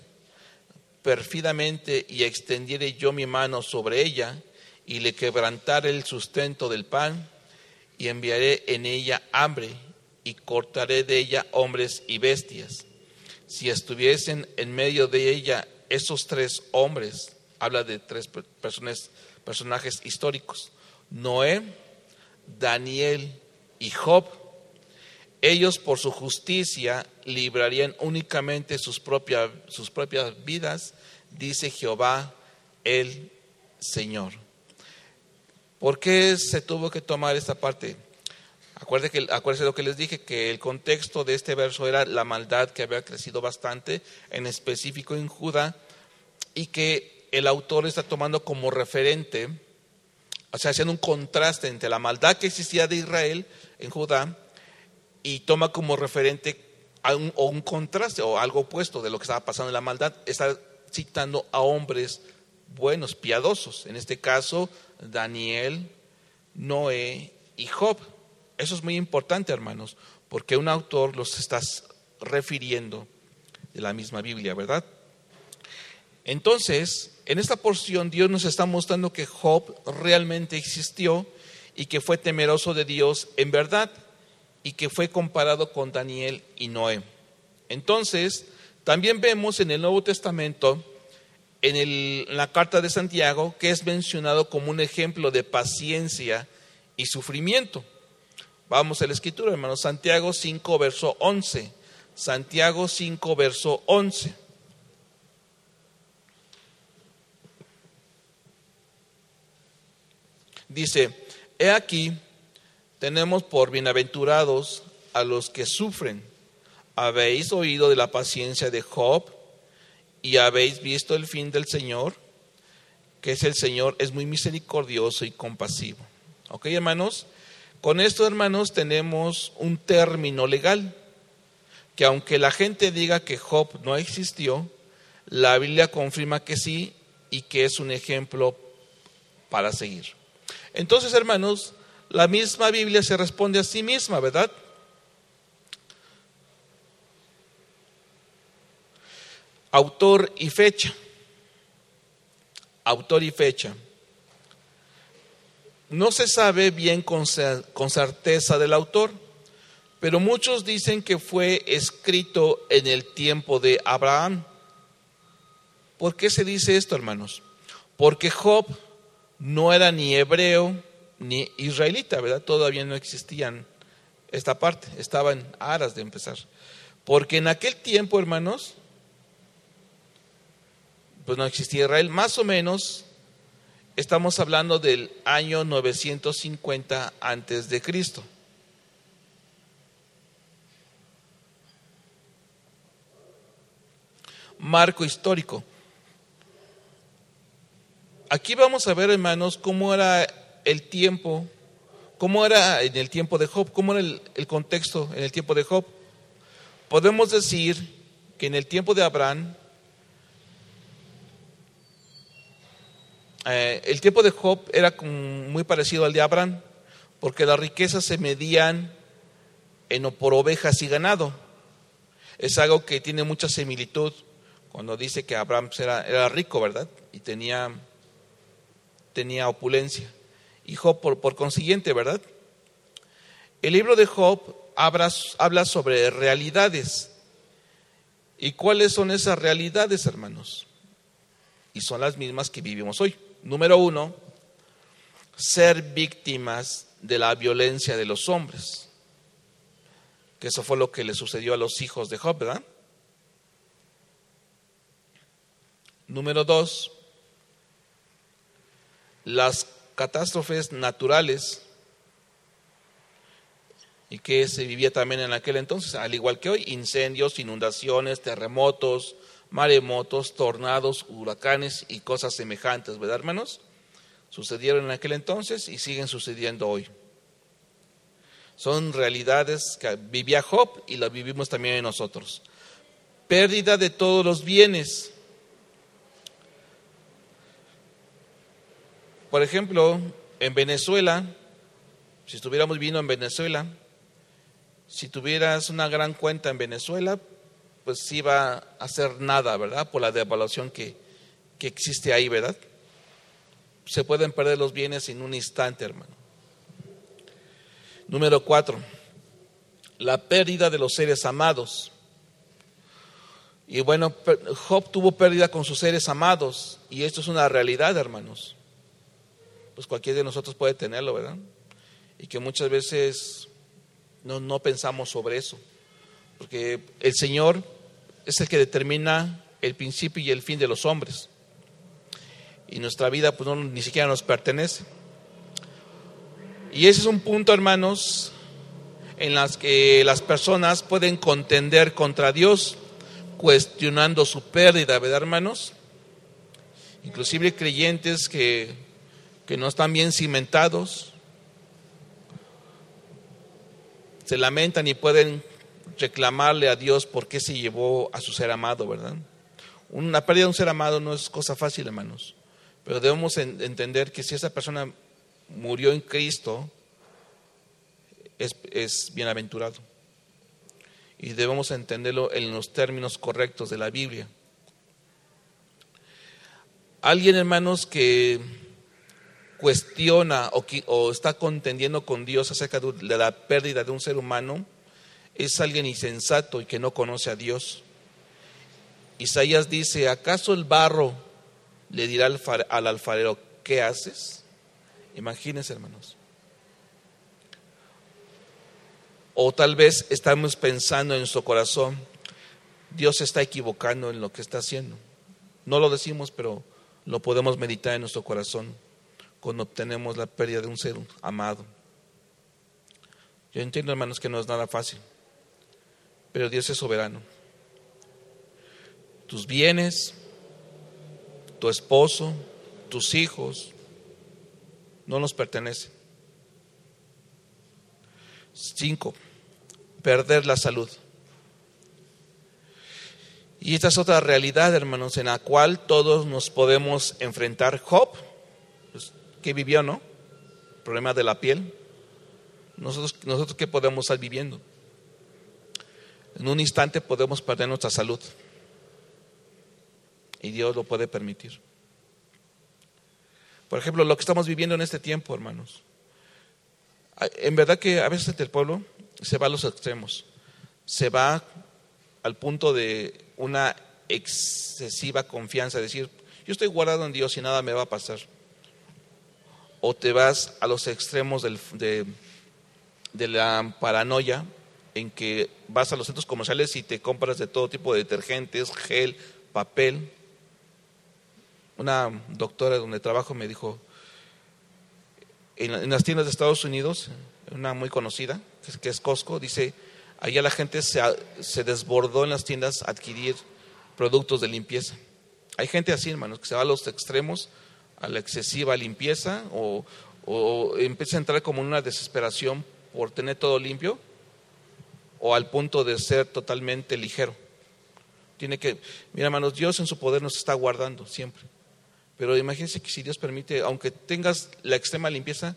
perfidamente, y extendiere yo mi mano sobre ella, y le quebrantaré el sustento del pan, y enviaré en ella hambre, y cortaré de ella hombres y bestias. Si estuviesen en medio de ella esos tres hombres, habla de tres personas, personajes históricos, Noé, Daniel y Job, ellos por su justicia librarían únicamente sus propias, sus propias vidas, dice Jehová el Señor. ¿Por qué se tuvo que tomar esta parte? Acuérdense, que, acuérdense lo que les dije, que el contexto de este verso era la maldad que había crecido bastante, en específico en Judá, y que el autor está tomando como referente, o sea, haciendo un contraste entre la maldad que existía de Israel en Judá, y toma como referente a un, o un contraste o algo opuesto de lo que estaba pasando en la maldad. Está citando a hombres buenos, piadosos, en este caso Daniel, Noé y Job. Eso es muy importante, hermanos, porque un autor los está refiriendo de la misma Biblia, ¿verdad? Entonces, en esta porción Dios nos está mostrando que Job realmente existió y que fue temeroso de Dios en verdad, y que fue comparado con Daniel y Noé. Entonces, también vemos en el Nuevo Testamento, en, el, en la carta de Santiago, que es mencionado como un ejemplo de paciencia y sufrimiento. Vamos a la escritura, hermanos. Santiago cinco, verso once. Santiago cinco, verso once. Dice: he aquí, tenemos por bienaventurados a los que sufren. Habéis oído de la paciencia de Job y habéis visto el fin del Señor, que es el Señor, es muy misericordioso y compasivo. ¿Ok, hermanos? Con esto, hermanos, tenemos un término legal, que aunque la gente diga que Job no existió, la Biblia confirma que sí, y que es un ejemplo para seguir. Entonces, hermanos, la misma Biblia se responde a sí misma, ¿verdad? Autor y fecha. Autor y fecha. No se sabe bien con certeza del autor, pero muchos dicen que fue escrito en el tiempo de Abraham. ¿Por qué se dice esto, hermanos? Porque Job no era ni hebreo ni israelita, ¿verdad? Todavía no existían esta parte, estaban a aras de empezar. Porque en aquel tiempo, hermanos, pues no existía Israel. Más o menos estamos hablando del año novecientos cincuenta antes de Cristo. Marco histórico. Aquí vamos a ver, hermanos, cómo era el tiempo, cómo era en el tiempo de Job, cómo era el, el contexto en el tiempo de Job. Podemos decir que en el tiempo de Abraham, eh, el tiempo de Job era con, muy parecido al de Abraham, porque las riquezas se medían en, por ovejas y ganado. Es algo que tiene mucha similitud cuando dice que Abraham era, era rico, ¿verdad? Y tenía, tenía opulencia. Y Job, por, por consiguiente, ¿verdad? El libro de Job habla, habla sobre realidades. ¿Y cuáles son esas realidades, hermanos? Y son las mismas que vivimos hoy. Número uno, ser víctimas de la violencia de los hombres. Que eso fue lo que le sucedió a los hijos de Job, ¿verdad? Número dos, las catástrofes naturales, y que se vivía también en aquel entonces, al igual que hoy: incendios, inundaciones, terremotos, maremotos, tornados, huracanes y cosas semejantes, ¿verdad, hermanos? Sucedieron en aquel entonces y siguen sucediendo hoy. Son realidades que vivía Job y las vivimos también nosotros. Pérdida de todos los bienes. Por ejemplo, en Venezuela, si tuviéramos vino en Venezuela, si tuvieras una gran cuenta en Venezuela, pues iba a hacer nada, ¿verdad? Por la devaluación que, que existe ahí, ¿verdad? Se pueden perder los bienes en un instante, hermano. Número cuatro, la pérdida de los seres amados. Y bueno, Job tuvo pérdida con sus seres amados, y esto es una realidad, hermanos. Pues cualquiera de nosotros puede tenerlo, ¿verdad? Y que muchas veces no, no pensamos sobre eso, porque el Señor es el que determina el principio y el fin de los hombres, y nuestra vida pues no, ni siquiera nos pertenece. Y ese es un punto, hermanos, en las que las personas pueden contender contra Dios, cuestionando su pérdida, ¿verdad, hermanos? Inclusive creyentes que, que no están bien cimentados, se lamentan y pueden reclamarle a Dios por qué se llevó a su ser amado, ¿verdad? Una pérdida de un ser amado no es cosa fácil, hermanos, pero debemos en, entender que si esa persona murió en Cristo, es, es bienaventurado. Y debemos entenderlo en los términos correctos de la Biblia. Alguien, hermanos, que cuestiona o, o está contendiendo con Dios acerca de la pérdida de un ser humano, es alguien insensato y que no conoce a Dios. Isaías dice: ¿acaso el barro le dirá al, al alfarero, ¿qué haces? Imagínense, hermanos. O tal vez estamos pensando en nuestro corazón, Dios se está equivocando en lo que está haciendo. No lo decimos, pero lo podemos meditar en nuestro corazón cuando obtenemos la pérdida de un ser amado. Yo entiendo, hermanos, que no es nada fácil, pero Dios es soberano. Tus bienes, tu esposo, tus hijos, no nos pertenecen. Cinco, perder la salud. Y esta es otra realidad, hermanos, en la cual todos nos podemos enfrentar. Job, pues, ¿qué vivió, no? Problema de la piel. Nosotros, nosotros ¿qué podemos estar viviendo? En un instante podemos perder nuestra salud, y Dios lo puede permitir. Por ejemplo, lo que estamos viviendo en este tiempo, hermanos. En verdad que a veces el pueblo se va a los extremos, se va al punto de una excesiva confianza, decir, yo estoy guardado en Dios y nada me va a pasar. O te vas a los extremos del, de, de la paranoia, en que vas a los centros comerciales y te compras de todo tipo de detergentes, gel, papel. Una doctora donde trabajo me dijo, en las tiendas de Estados Unidos, una muy conocida, que es Costco, dice, allá la gente se, se desbordó en las tiendas a adquirir productos de limpieza. Hay gente así, hermanos, que se va a los extremos, a la excesiva limpieza, o, o empieza a entrar como en una desesperación por tener todo limpio, o al punto de ser totalmente ligero. Tiene que, mira, hermanos, Dios en su poder nos está guardando siempre. Pero imagínense que si Dios permite, aunque tengas la extrema limpieza,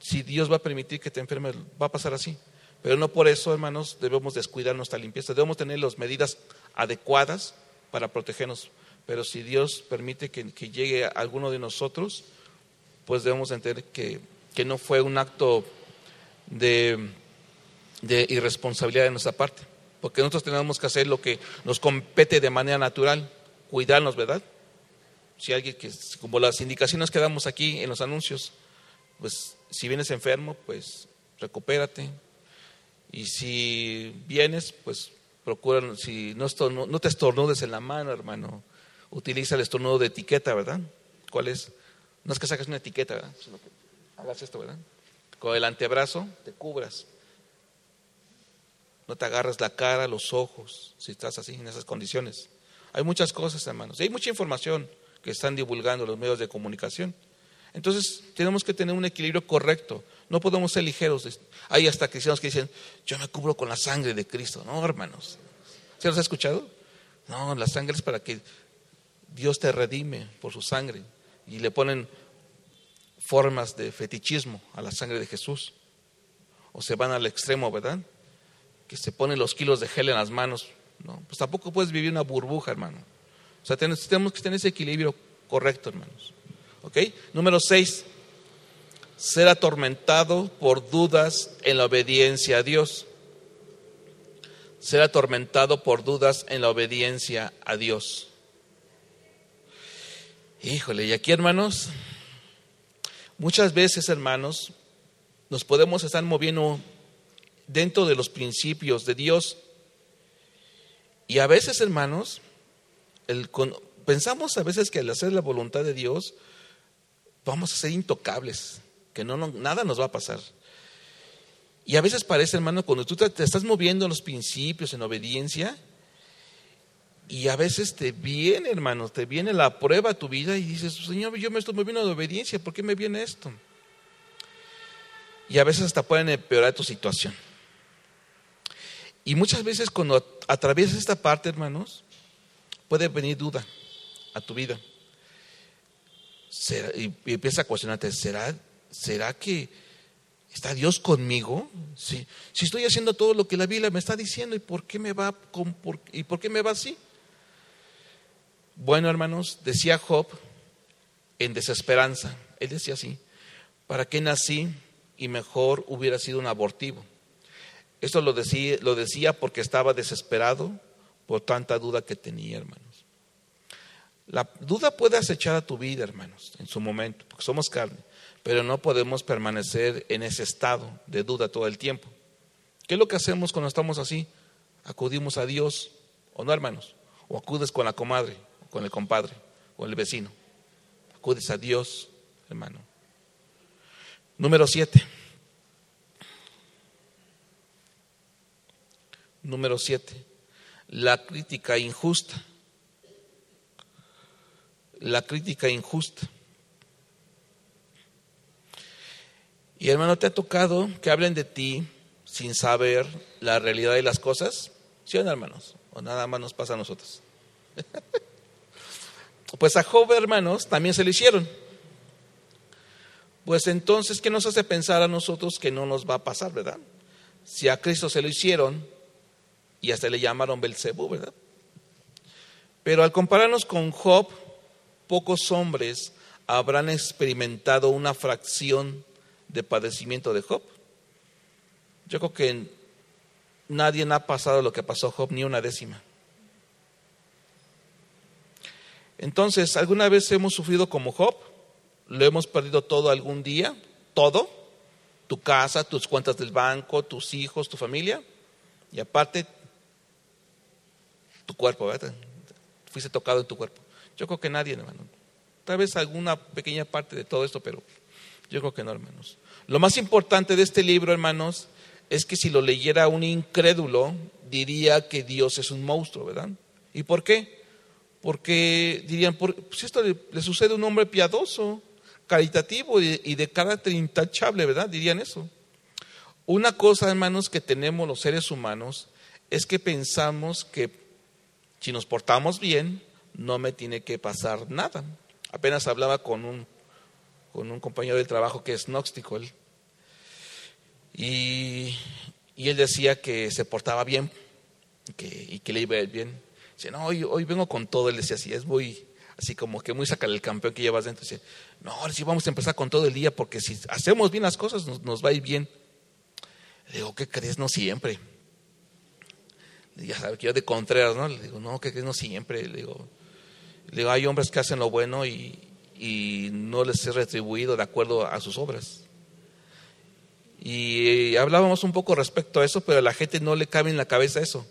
si Dios va a permitir que te enfermes, va a pasar así. Pero no por eso, hermanos, debemos descuidar nuestra limpieza. Debemos tener las medidas adecuadas para protegernos. Pero si Dios permite que, que llegue a alguno de nosotros, pues debemos entender que, que no fue un acto de, de irresponsabilidad de nuestra parte. Porque nosotros tenemos que hacer lo que nos compete de manera natural, cuidarnos, ¿verdad? Si alguien que, como las indicaciones que damos aquí en los anuncios, pues si vienes enfermo, pues recupérate. Y si vienes, pues procura, si no, estornudo, no te estornudes en la mano, hermano. Utiliza el estornudo de etiqueta, ¿verdad? ¿Cuál es? No es que saques una etiqueta, ¿verdad? Sino que hagas esto, ¿verdad? Con el antebrazo te cubras. No te agarras la cara, los ojos, si estás así, en esas condiciones. Hay muchas cosas, hermanos. Hay mucha información que están divulgando los medios de comunicación. Entonces tenemos que tener un equilibrio correcto. No podemos ser ligeros. Hay hasta cristianos que dicen, yo me cubro con la sangre de Cristo. No, hermanos, ¿se los ha escuchado? No, la sangre es para que Dios te redime por su sangre. y le ponen formas de fetichismo a la sangre de Jesús, o se van al extremo, ¿verdad?, que se ponen los kilos de gel en las manos, ¿no? Pues tampoco puedes vivir una burbuja, hermano. O sea, tenemos, tenemos que tener ese equilibrio correcto, hermanos. ¿Ok? Número seis, ser atormentado por dudas en la obediencia a Dios. Ser atormentado por dudas en la obediencia a Dios. Híjole, y aquí, hermanos, muchas veces, hermanos, nos podemos estar moviendo dentro de los principios de Dios. Y a veces, hermanos, el, pensamos a veces que al hacer la voluntad de Dios vamos a ser intocables, que no, no, nada nos va a pasar. Y a veces parece, hermano, cuando tú te, te estás moviendo en los principios, en obediencia, y a veces te viene, hermano, te viene la prueba a tu vida y dices, Señor, yo me estoy moviendo de obediencia, ¿por qué me viene esto? Y a veces hasta pueden empeorar tu situación. Y muchas veces cuando atraviesas esta parte, hermanos, puede venir duda a tu vida. ¿Será? Y empieza a cuestionarte, ¿será, será que está Dios conmigo? Si, si estoy haciendo todo lo que la Biblia me está diciendo, ¿y por qué me va, con, por, ¿y por qué me va así? Bueno, hermanos, decía Job en desesperanza. Él decía así, ¿para qué nací? Y mejor hubiera sido un abortivo. Esto lo decía, lo decía porque estaba desesperado por tanta duda que tenía, hermanos. La duda puede acechar a tu vida, hermanos, en su momento, porque somos carne, pero no podemos permanecer en ese estado de duda todo el tiempo. ¿Qué es lo que hacemos cuando estamos así? Acudimos a Dios, ¿o no, hermanos? O acudes con la comadre, o con el compadre, o el vecino. Acudes a Dios, hermano. Número siete. Número siete. La crítica injusta. La crítica injusta. Y hermano, ¿te ha tocado que hablen de ti sin saber la realidad de las cosas? ¿Sí o no, hermanos? ¿O nada más nos pasa a nosotros? Pues a Job, hermanos, también se lo hicieron. Pues entonces, ¿qué nos hace pensar a nosotros que no nos va a pasar, verdad? Si a Cristo se lo hicieron y hasta le llamaron Belcebú, ¿verdad? Pero al compararnos con Job, pocos hombres habrán experimentado una fracción de padecimiento de Job. Yo creo que nadie ha pasado lo que pasó Job, ni una décima. Entonces, ¿alguna vez hemos sufrido como Job? ¿Lo hemos perdido todo algún día? ¿Todo? Tu casa, tus cuentas del banco, tus hijos, tu familia, y aparte tu cuerpo, ¿verdad? Fuiste tocado en tu cuerpo. Yo creo que nadie, hermano. Tal vez alguna pequeña parte de todo esto, pero yo creo que no, hermanos. Lo más importante de este libro, hermanos, es que si lo leyera un incrédulo, diría que Dios es un monstruo, ¿verdad? ¿Y por qué? Porque dirían, pues esto le, le sucede a un hombre piadoso, caritativo y, y de carácter intachable, ¿verdad? Dirían eso. Una cosa, hermanos, que tenemos los seres humanos es que pensamos que si nos portamos bien, no me tiene que pasar nada. Apenas hablaba con un con un compañero del trabajo que es gnóstico, él, y, y él decía que se portaba bien, que, y que le iba bien. Dice, no, hoy, hoy vengo con todo, él decía así, es muy, así como que muy saca el campeón que llevas dentro. Dice, no, ahora sí vamos a empezar con todo el día, porque si hacemos bien las cosas, nos, nos va a ir bien. Le digo, ¿qué crees? No siempre. Ya sabes que yo de Contreras, ¿no? Le digo, no, ¿qué crees? No siempre. Le digo, le digo hay hombres que hacen lo bueno y... y no les he retribuido de acuerdo a sus obras. Y hablábamos un poco respecto a eso, pero a la gente no le cabe en la cabeza eso.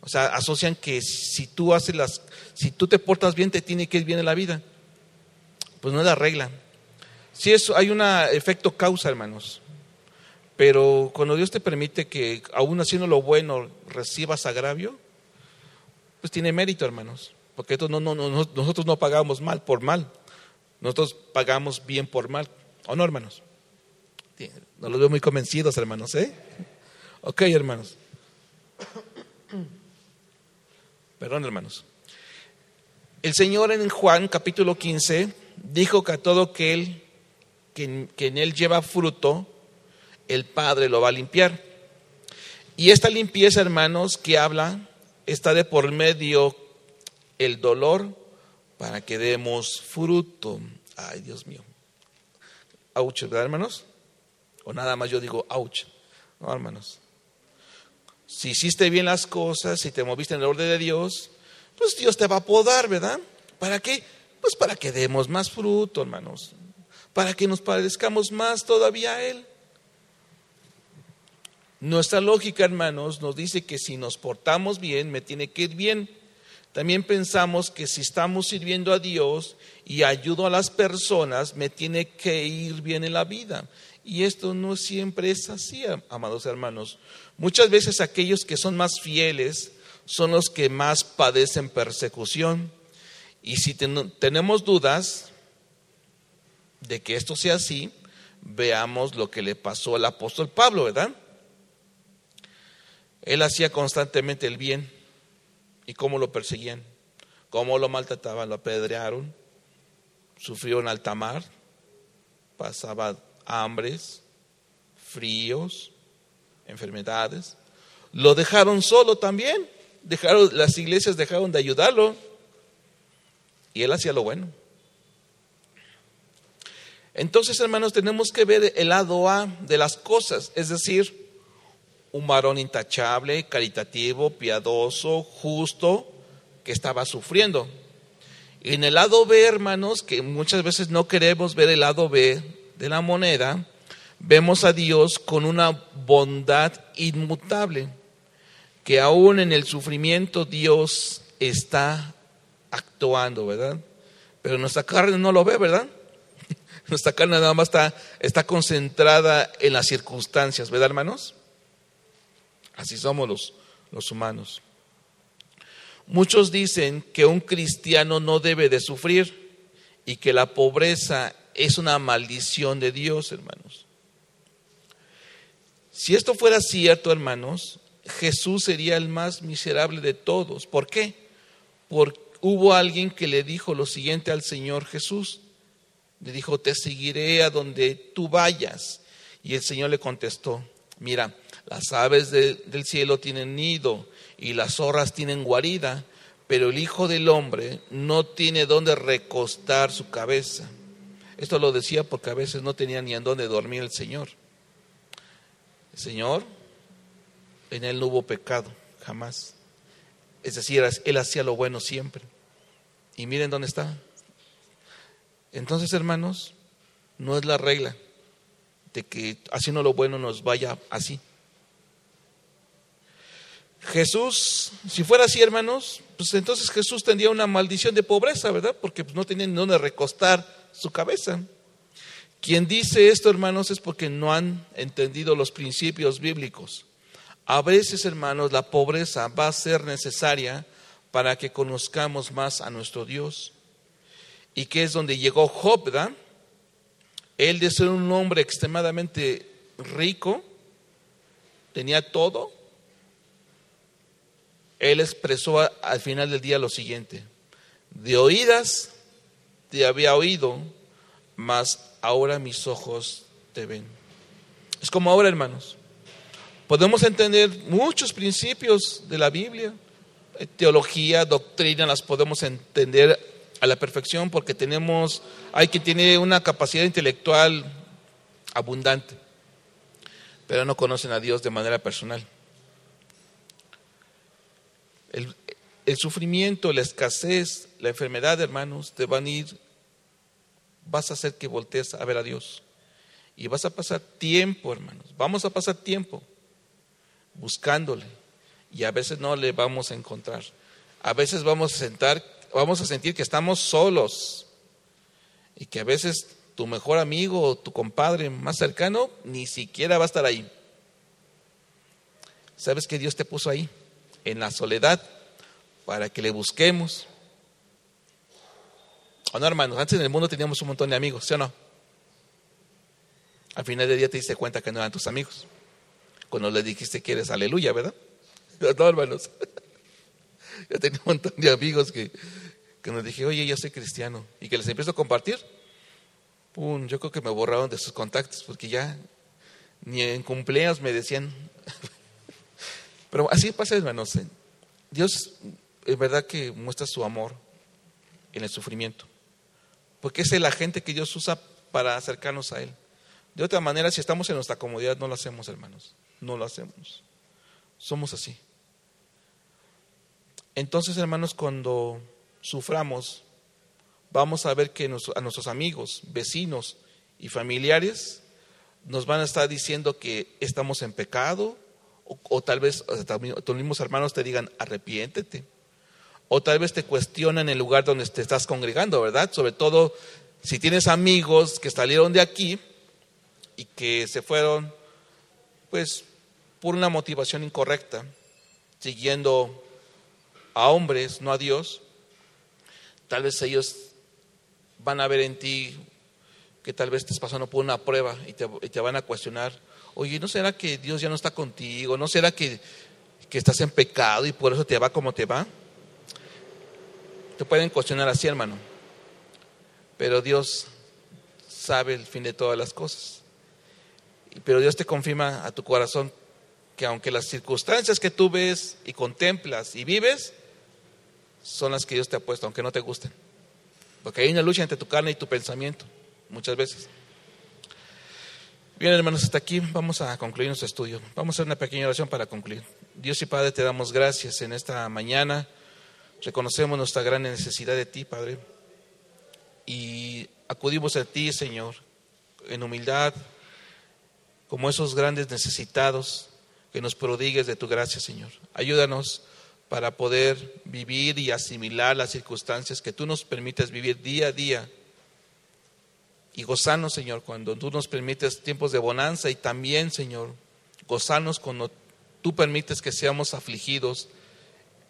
O sea, asocian que si tú haces las, si tú te portas bien, te tiene que ir bien en la vida. Pues no es la regla. Sí, eso, hay un efecto causa, hermanos. Pero cuando Dios te permite que aún haciendo lo bueno recibas agravio, pues tiene mérito, hermanos. Porque no, no, no, nosotros no pagamos mal por mal. Nosotros pagamos bien por mal, ¿o no, hermanos? No los veo muy convencidos, hermanos, ¿eh? Ok, hermanos. Perdón, hermanos. El Señor en Juan capítulo quince dijo que a todo aquel que, que en él lleva fruto, el Padre lo va a limpiar. Y esta limpieza, hermanos, que habla, está de por medio el dolor para que demos fruto. Ay, Dios mío. Auch, ¿verdad, hermanos? O nada más yo digo auch. No, hermanos. Si hiciste bien las cosas, si te moviste en el orden de Dios, pues Dios te va a podar, ¿verdad? ¿Para qué? Pues para que demos más fruto, hermanos. Para que nos parezcamos más todavía a Él. Nuestra lógica, hermanos, nos dice que si nos portamos bien, me tiene que ir bien. También pensamos que si estamos sirviendo a Dios y ayudo a las personas, me tiene que ir bien en la vida. Y esto no siempre es así, amados hermanos. Muchas veces aquellos que son más fieles son los que más padecen persecución. Y si ten- tenemos dudas de que esto sea así, veamos lo que le pasó al apóstol Pablo, ¿verdad? Él hacía constantemente el bien. ¿Y cómo lo perseguían? ¿Cómo lo maltrataban? Lo apedrearon. Sufrió en alta mar. Pasaba hambres, fríos, enfermedades. Lo dejaron solo también. Dejaron, las iglesias dejaron de ayudarlo. Y él hacía lo bueno. Entonces, hermanos, tenemos que ver el lado A de las cosas. Es decir, un varón intachable, caritativo, piadoso, justo, que estaba sufriendo. Y en el lado B, hermanos, que muchas veces no queremos ver el lado B de la moneda, vemos a Dios con una bondad inmutable, que aún en el sufrimiento Dios está actuando, ¿verdad? Pero nuestra carne no lo ve, ¿verdad? Nuestra carne nada más está, está concentrada en las circunstancias, ¿verdad, hermanos? Así somos los, los humanos. Muchos dicen que un cristiano no debe de sufrir y que la pobreza es una maldición de Dios, hermanos. Si esto fuera cierto, hermanos, Jesús sería el más miserable de todos. ¿Por qué? Porque hubo alguien que le dijo lo siguiente al Señor Jesús. Le dijo, te seguiré a donde tú vayas. Y el Señor le contestó, mira, las aves de, del cielo tienen nido y las zorras tienen guarida, pero el Hijo del Hombre no tiene dónde recostar su cabeza. Esto lo decía porque a veces no tenía ni en dónde dormir el Señor. El Señor, en Él no hubo pecado, jamás. Es decir, Él hacía lo bueno siempre. Y miren dónde está. Entonces, hermanos, no es la regla de que haciendo lo bueno nos vaya así. Jesús, si fuera así, hermanos, pues entonces Jesús tendría una maldición de pobreza, ¿verdad? Porque pues, no tenía ni dónde recostar su cabeza. Quien dice esto, hermanos, es porque no han entendido los principios bíblicos. A veces, hermanos, la pobreza va a ser necesaria para que conozcamos más a nuestro Dios. Y que es donde llegó Job, ¿verdad? Él, de ser un hombre extremadamente rico, tenía todo. Él expresó al final del día lo siguiente: de oídas te había oído, mas ahora mis ojos te ven. Es como ahora, hermanos. Podemos entender muchos principios de la Biblia, teología, doctrina, las podemos entender a la perfección porque tenemos, hay quien tiene una capacidad intelectual abundante, pero no conocen a Dios de manera personal. El, el sufrimiento, la escasez, la enfermedad, hermanos, te van a ir, vas a hacer que voltees a ver a Dios. Y vas a pasar tiempo, hermanos, vamos a pasar tiempo buscándole. Y a veces no le vamos a encontrar. A veces vamos a, sentar, vamos a sentir que estamos solos. Y que a veces tu mejor amigo o tu compadre más cercano ni siquiera va a estar ahí. ¿Sabes que Dios te puso ahí? En la soledad, para que le busquemos. ¿O no, hermanos? Antes en el mundo teníamos un montón de amigos, ¿sí o no? Al final del día te diste cuenta que no eran tus amigos. Cuando les dijiste que eres aleluya, ¿verdad? No, hermanos. Yo tenía un montón de amigos que, que nos dije, oye, yo soy cristiano, y que les empiezo a compartir, pum, yo creo que me borraron de sus contactos, porque ya ni en cumpleaños me decían. Pero así pasa, hermanos. Dios es verdad que muestra su amor en el sufrimiento, porque es el agente que Dios usa para acercarnos a Él. De otra manera, si estamos en nuestra comodidad, no lo hacemos, hermanos, no lo hacemos. Somos así. Entonces, hermanos, cuando suframos, vamos a ver que a nuestros amigos, vecinos y familiares nos van a estar diciendo que estamos en pecado, o, o tal vez tus mismos hermanos te digan arrepiéntete, o tal vez te cuestionan el lugar donde te estás congregando, ¿verdad? Sobre todo si tienes amigos que salieron de aquí y que se fueron, pues, por una motivación incorrecta, siguiendo a hombres, no a Dios. Tal vez ellos van a ver en ti que tal vez estés pasando por una prueba y te, y te van a cuestionar. Oye, ¿no será que Dios ya no está contigo? ¿No será que, que estás en pecado y por eso te va como te va? Te pueden cuestionar así, hermano. Pero Dios sabe el fin de todas las cosas. Pero Dios te confirma a tu corazón que aunque las circunstancias que tú ves y contemplas y vives son las que Dios te ha puesto, aunque no te gusten. Porque hay una lucha entre tu carne y tu pensamiento, muchas veces. Bien, hermanos, hasta aquí vamos a concluir nuestro estudio. Vamos a hacer una pequeña oración para concluir. Dios y Padre, te damos gracias en esta mañana. Reconocemos nuestra gran necesidad de ti, Padre. Y acudimos a ti, Señor, en humildad, como esos grandes necesitados, que nos prodigues de tu gracia, Señor. Ayúdanos para poder vivir y asimilar las circunstancias que tú nos permites vivir día a día. Y gozarnos, Señor, cuando tú nos permites tiempos de bonanza, y también, Señor, gozarnos cuando tú permites que seamos afligidos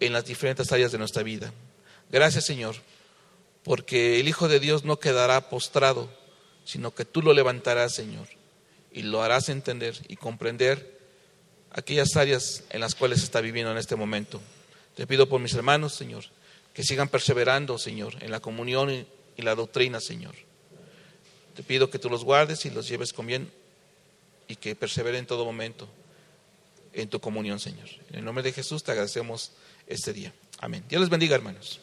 en las diferentes áreas de nuestra vida. Gracias, Señor, porque el Hijo de Dios no quedará postrado, sino que tú lo levantarás, Señor, y lo harás entender y comprender aquellas áreas en las cuales está viviendo en este momento. Te pido por mis hermanos, Señor, que sigan perseverando, Señor, en la comunión y, y la doctrina, Señor. Te pido que tú los guardes y los lleves con bien, y que perseveren en todo momento en tu comunión, Señor. En el nombre de Jesús te agradecemos este día. Amén. Dios les bendiga, hermanos.